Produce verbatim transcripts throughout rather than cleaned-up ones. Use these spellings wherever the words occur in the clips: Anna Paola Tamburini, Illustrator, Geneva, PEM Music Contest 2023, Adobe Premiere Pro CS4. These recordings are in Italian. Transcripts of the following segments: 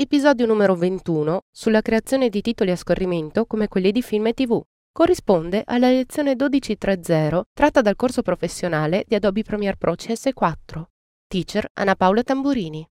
Episodio numero ventuno sulla creazione di titoli a scorrimento come quelli di film e tv. Corrisponde alla lezione dodici punto trenta tratta dal corso professionale di Adobe Premiere Pro C S quattro. Teacher Anna Paola Tamburini.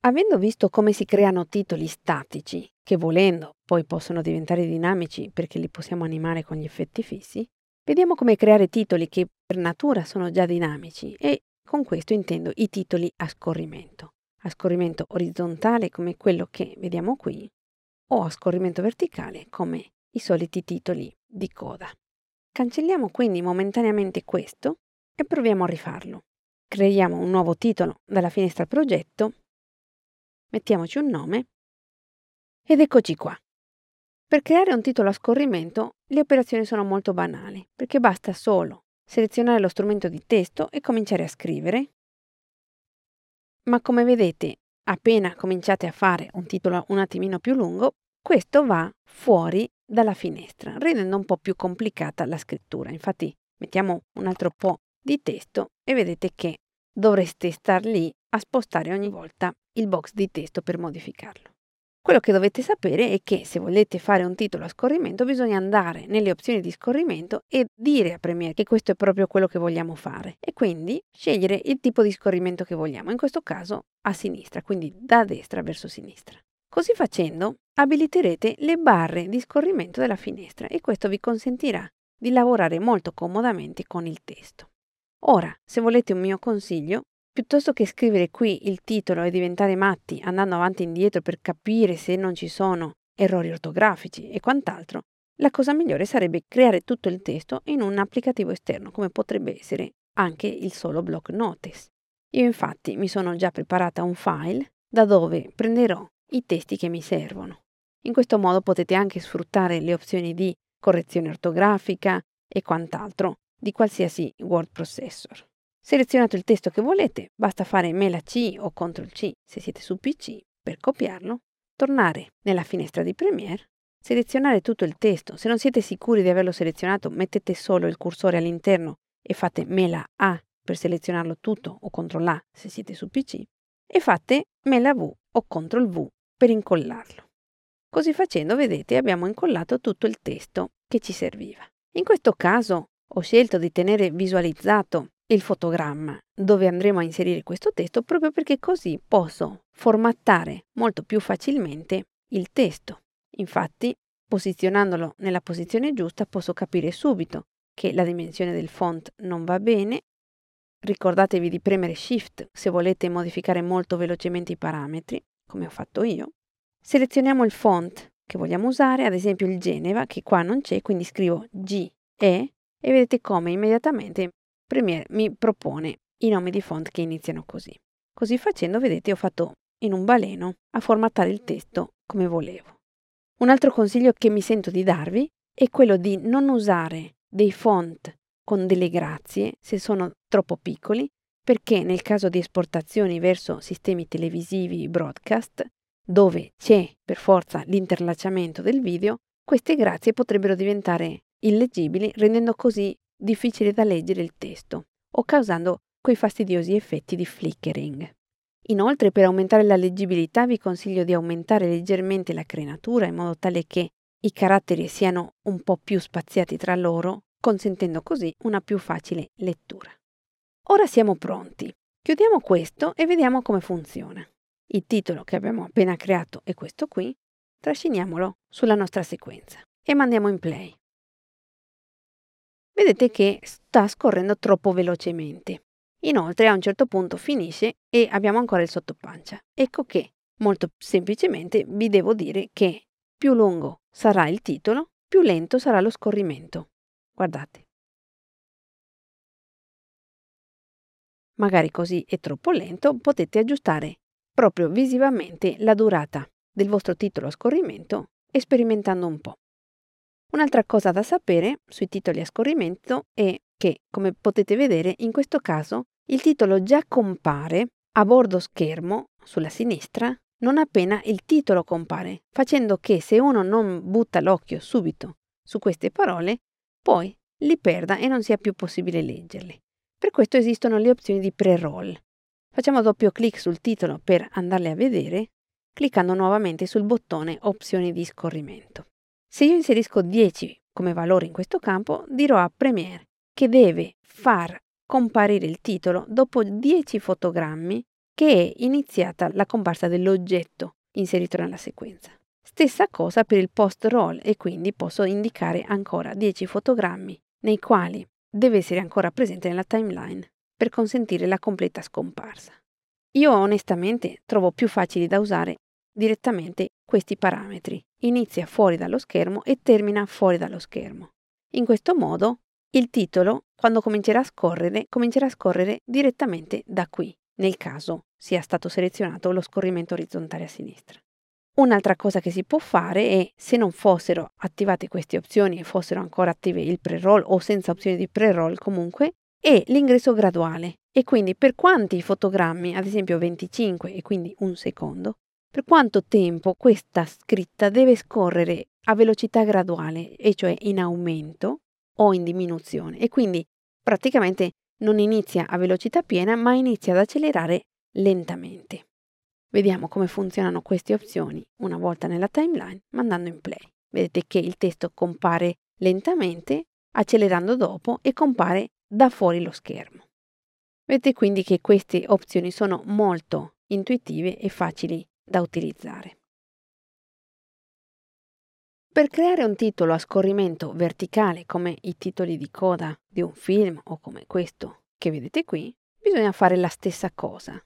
Avendo visto come si creano titoli statici, che volendo poi possono diventare dinamici perché li possiamo animare con gli effetti fissi, vediamo come creare titoli che per natura sono già dinamici e con questo intendo i titoli a scorrimento. A scorrimento orizzontale come quello che vediamo qui o a scorrimento verticale come i soliti titoli di coda. Cancelliamo quindi momentaneamente questo e proviamo a rifarlo. Creiamo un nuovo titolo dalla finestra progetto, mettiamoci un nome ed eccoci qua. Per creare un titolo a scorrimento le operazioni sono molto banali perché basta solo selezionare lo strumento di testo e cominciare a scrivere. Ma come vedete, appena cominciate a fare un titolo un attimino più lungo, questo va fuori dalla finestra, rendendo un po' più complicata la scrittura. Infatti, mettiamo un altro po' di testo e vedete che dovreste star lì a spostare ogni volta il box di testo per modificarlo. Quello che dovete sapere è che se volete fare un titolo a scorrimento, bisogna andare nelle opzioni di scorrimento e dire a Premiere che questo è proprio quello che vogliamo fare e quindi scegliere il tipo di scorrimento che vogliamo, in questo caso a sinistra, quindi da destra verso sinistra. Così facendo abiliterete le barre di scorrimento della finestra e questo vi consentirà di lavorare molto comodamente con il testo. Ora, se volete un mio consiglio, piuttosto che scrivere qui il titolo e diventare matti andando avanti e indietro per capire se non ci sono errori ortografici e quant'altro, la cosa migliore sarebbe creare tutto il testo in un applicativo esterno, come potrebbe essere anche il solo block notice. Io infatti mi sono già preparata un file da dove prenderò i testi che mi servono. In questo modo potete anche sfruttare le opzioni di correzione ortografica e quant'altro di qualsiasi word processor. Selezionato il testo che volete, basta fare mela C o control C se siete su P C per copiarlo, tornare nella finestra di Premiere, selezionare tutto il testo. Se non siete sicuri di averlo selezionato, mettete solo il cursore all'interno e fate mela A per selezionarlo tutto o control A se siete su P C e fate mela V o control V per incollarlo. Così facendo, vedete, abbiamo incollato tutto il testo che ci serviva. In questo caso ho scelto di tenere visualizzato il fotogramma dove andremo a inserire questo testo proprio perché così posso formattare molto più facilmente il testo. Infatti, posizionandolo nella posizione giusta, posso capire subito che la dimensione del font non va bene. Ricordatevi di premere Shift se volete modificare molto velocemente i parametri, come ho fatto io. Selezioniamo il font che vogliamo usare, ad esempio il Geneva, che qua non c'è, quindi scrivo G E e vedete come immediatamente Premiere mi propone i nomi di font che iniziano così. Così facendo, vedete, ho fatto in un baleno a formattare il testo come volevo. Un altro consiglio che mi sento di darvi è quello di non usare dei font con delle grazie se sono troppo piccoli, perché nel caso di esportazioni verso sistemi televisivi broadcast, dove c'è per forza l'interlacciamento del video, queste grazie potrebbero diventare illeggibili, rendendo così difficile da leggere il testo o causando quei fastidiosi effetti di flickering. Inoltre, per aumentare la leggibilità vi consiglio di aumentare leggermente la crenatura in modo tale che i caratteri siano un po' più spaziati tra loro, consentendo così una più facile lettura. Ora siamo pronti. Chiudiamo questo e vediamo come funziona. Il titolo che abbiamo appena creato è questo qui. Trasciniamolo sulla nostra sequenza e mandiamo in play. Vedete che sta scorrendo troppo velocemente. Inoltre a un certo punto finisce e abbiamo ancora il sottopancia. Ecco che, molto semplicemente, vi devo dire che più lungo sarà il titolo, più lento sarà lo scorrimento. Guardate. Magari così è troppo lento, potete aggiustare proprio visivamente la durata del vostro titolo a scorrimento e sperimentando un po'. Un'altra cosa da sapere sui titoli a scorrimento è che, come potete vedere, in questo caso il titolo già compare a bordo schermo sulla sinistra non appena il titolo compare, facendo che se uno non butta l'occhio subito su queste parole, poi li perda e non sia più possibile leggerli. Per questo esistono le opzioni di pre-roll. Facciamo doppio clic sul titolo per andarle a vedere, cliccando nuovamente sul bottone Opzioni di scorrimento. Se io inserisco dieci come valore in questo campo, dirò a Premiere che deve far comparire il titolo dopo dieci fotogrammi che è iniziata la comparsa dell'oggetto inserito nella sequenza. Stessa cosa per il post-roll e quindi posso indicare ancora dieci fotogrammi nei quali deve essere ancora presente nella timeline per consentire la completa scomparsa. Io onestamente trovo più facili da usare direttamente questi parametri. Inizia fuori dallo schermo e termina fuori dallo schermo. In questo modo il titolo, quando comincerà a scorrere, comincerà a scorrere direttamente da qui, nel caso sia stato selezionato lo scorrimento orizzontale a sinistra. Un'altra cosa che si può fare è, se non fossero attivate queste opzioni e fossero ancora attive il pre-roll o senza opzioni di pre-roll comunque, è l'ingresso graduale. E quindi per quanti fotogrammi, ad esempio venticinque e quindi un secondo, per quanto tempo questa scritta deve scorrere a velocità graduale, e cioè in aumento o in diminuzione, e quindi praticamente non inizia a velocità piena ma inizia ad accelerare lentamente. Vediamo come funzionano queste opzioni una volta nella timeline mandando in play. Vedete che il testo compare lentamente, accelerando dopo, e compare da fuori lo schermo. Vedete quindi che queste opzioni sono molto intuitive e facili da utilizzare. Per creare un titolo a scorrimento verticale come i titoli di coda di un film o come questo che vedete qui, bisogna fare la stessa cosa.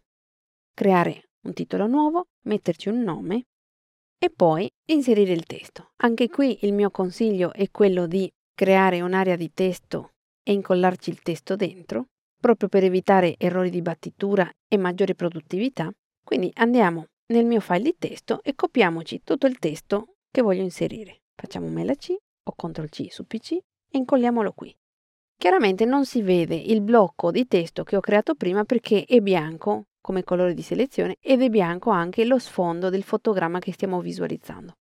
Creare un titolo nuovo, metterci un nome e poi inserire il testo. Anche qui il mio consiglio è quello di creare un'area di testo e incollarci il testo dentro, proprio per evitare errori di battitura e maggiore produttività. Quindi andiamo nel mio file di testo e copiamoci tutto il testo che voglio inserire. Facciamo mela C o control C su P C e incolliamolo qui. Chiaramente non si vede il blocco di testo che ho creato prima perché è bianco come colore di selezione ed è bianco anche lo sfondo del fotogramma che stiamo visualizzando.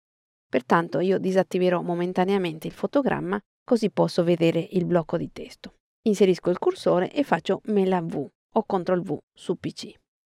Pertanto io disattiverò momentaneamente il fotogramma così posso vedere il blocco di testo. Inserisco il cursore e faccio mela V o control V su P C.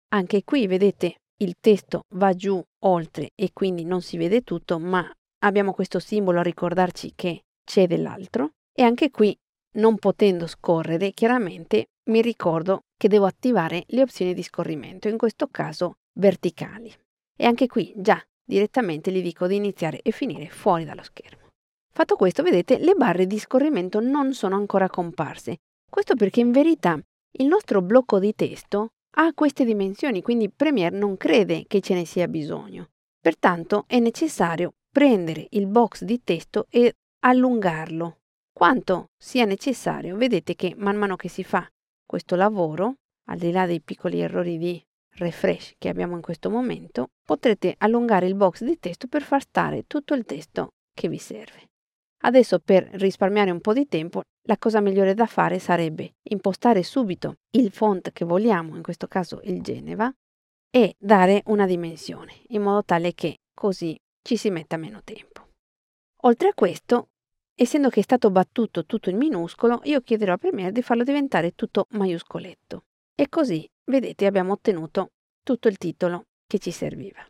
Anche qui vedete il testo va giù oltre e quindi non si vede tutto, ma abbiamo questo simbolo a ricordarci che c'è dell'altro, e anche qui, non potendo scorrere, chiaramente mi ricordo che devo attivare le opzioni di scorrimento, in questo caso verticali. E anche qui già direttamente gli dico di iniziare e finire fuori dallo schermo. Fatto questo, vedete, le barre di scorrimento non sono ancora comparse. Questo perché in verità il nostro blocco di testo ha queste dimensioni, quindi Premiere non crede che ce ne sia bisogno. Pertanto è necessario prendere il box di testo e allungarlo quanto sia necessario. Vedete che man mano che si fa questo lavoro, al di là dei piccoli errori di refresh che abbiamo in questo momento, potrete allungare il box di testo per far stare tutto il testo che vi serve. Adesso, per risparmiare un po' di tempo, la cosa migliore da fare sarebbe impostare subito il font che vogliamo, in questo caso il Geneva, e dare una dimensione, in modo tale che così ci si metta meno tempo. Oltre a questo, essendo che è stato battuto tutto in minuscolo, io chiederò a Premiere di farlo diventare tutto maiuscoletto. E così, vedete, abbiamo ottenuto tutto il titolo che ci serviva.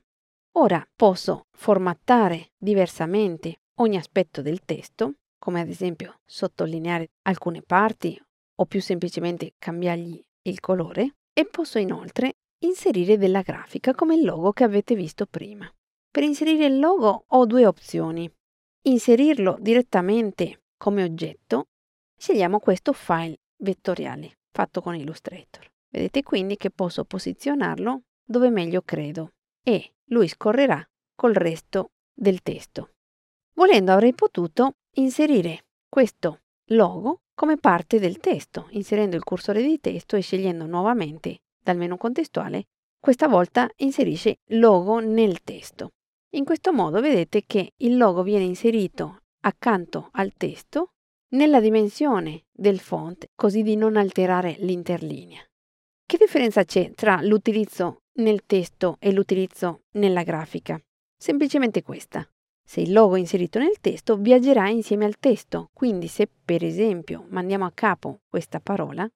Ora posso formattare diversamente ogni aspetto del testo, come ad esempio sottolineare alcune parti o più semplicemente cambiargli il colore, e posso inoltre inserire della grafica come il logo che avete visto prima. Per inserire il logo ho due opzioni. Inserirlo direttamente come oggetto, scegliamo questo file vettoriale fatto con Illustrator. Vedete quindi che posso posizionarlo dove meglio credo e lui scorrerà col resto del testo. Volendo avrei potuto inserire questo logo come parte del testo, inserendo il cursore di testo e scegliendo nuovamente dal menu contestuale Questa volta inserisce logo nel testo. In questo modo vedete che il logo viene inserito accanto al testo nella dimensione del font, così di non alterare l'interlinea. Che differenza c'è tra l'utilizzo nel testo e l'utilizzo nella grafica? Semplicemente questa. Se il logo inserito nel testo viaggerà insieme al testo, quindi se per esempio mandiamo a capo questa parola,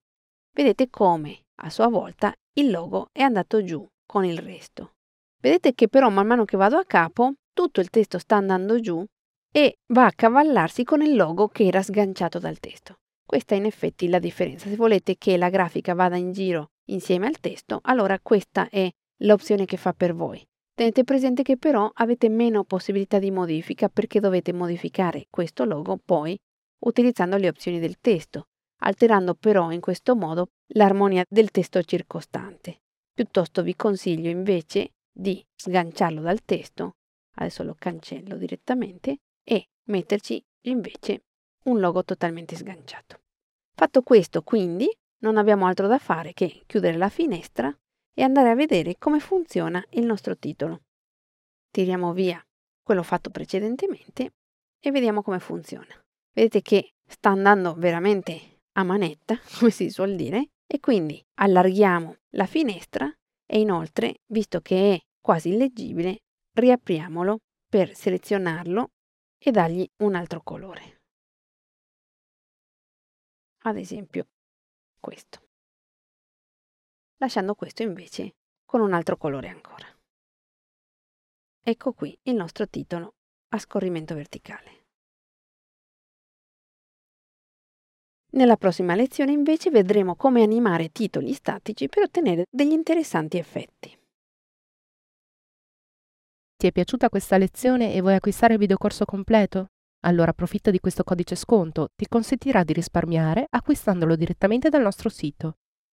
vedete come a sua volta il logo è andato giù con il resto. Vedete che però man mano che vado a capo tutto il testo sta andando giù e va a cavallarsi con il logo che era sganciato dal testo. Questa è in effetti la differenza. Se volete che la grafica vada in giro insieme al testo, allora questa è l'opzione che fa per voi. Tenete presente che però avete meno possibilità di modifica perché dovete modificare questo logo poi utilizzando le opzioni del testo, alterando però in questo modo l'armonia del testo circostante. Piuttosto vi consiglio invece di sganciarlo dal testo, adesso lo cancello direttamente, e metterci invece un logo totalmente sganciato. Fatto questo, quindi, non abbiamo altro da fare che chiudere la finestra e andare a vedere come funziona il nostro titolo. Tiriamo via quello fatto precedentemente e vediamo come funziona. Vedete che sta andando veramente a manetta, come si suol dire, e quindi allarghiamo la finestra e inoltre, visto che è quasi illeggibile, riapriamolo per selezionarlo e dargli un altro colore. Ad esempio questo, lasciando questo invece con un altro colore ancora. Ecco qui il nostro titolo a scorrimento verticale. Nella prossima lezione invece vedremo come animare titoli statici per ottenere degli interessanti effetti. Ti è piaciuta questa lezione e vuoi acquistare il videocorso completo? Allora approfitta di questo codice sconto, ti consentirà di risparmiare acquistandolo direttamente dal nostro sito.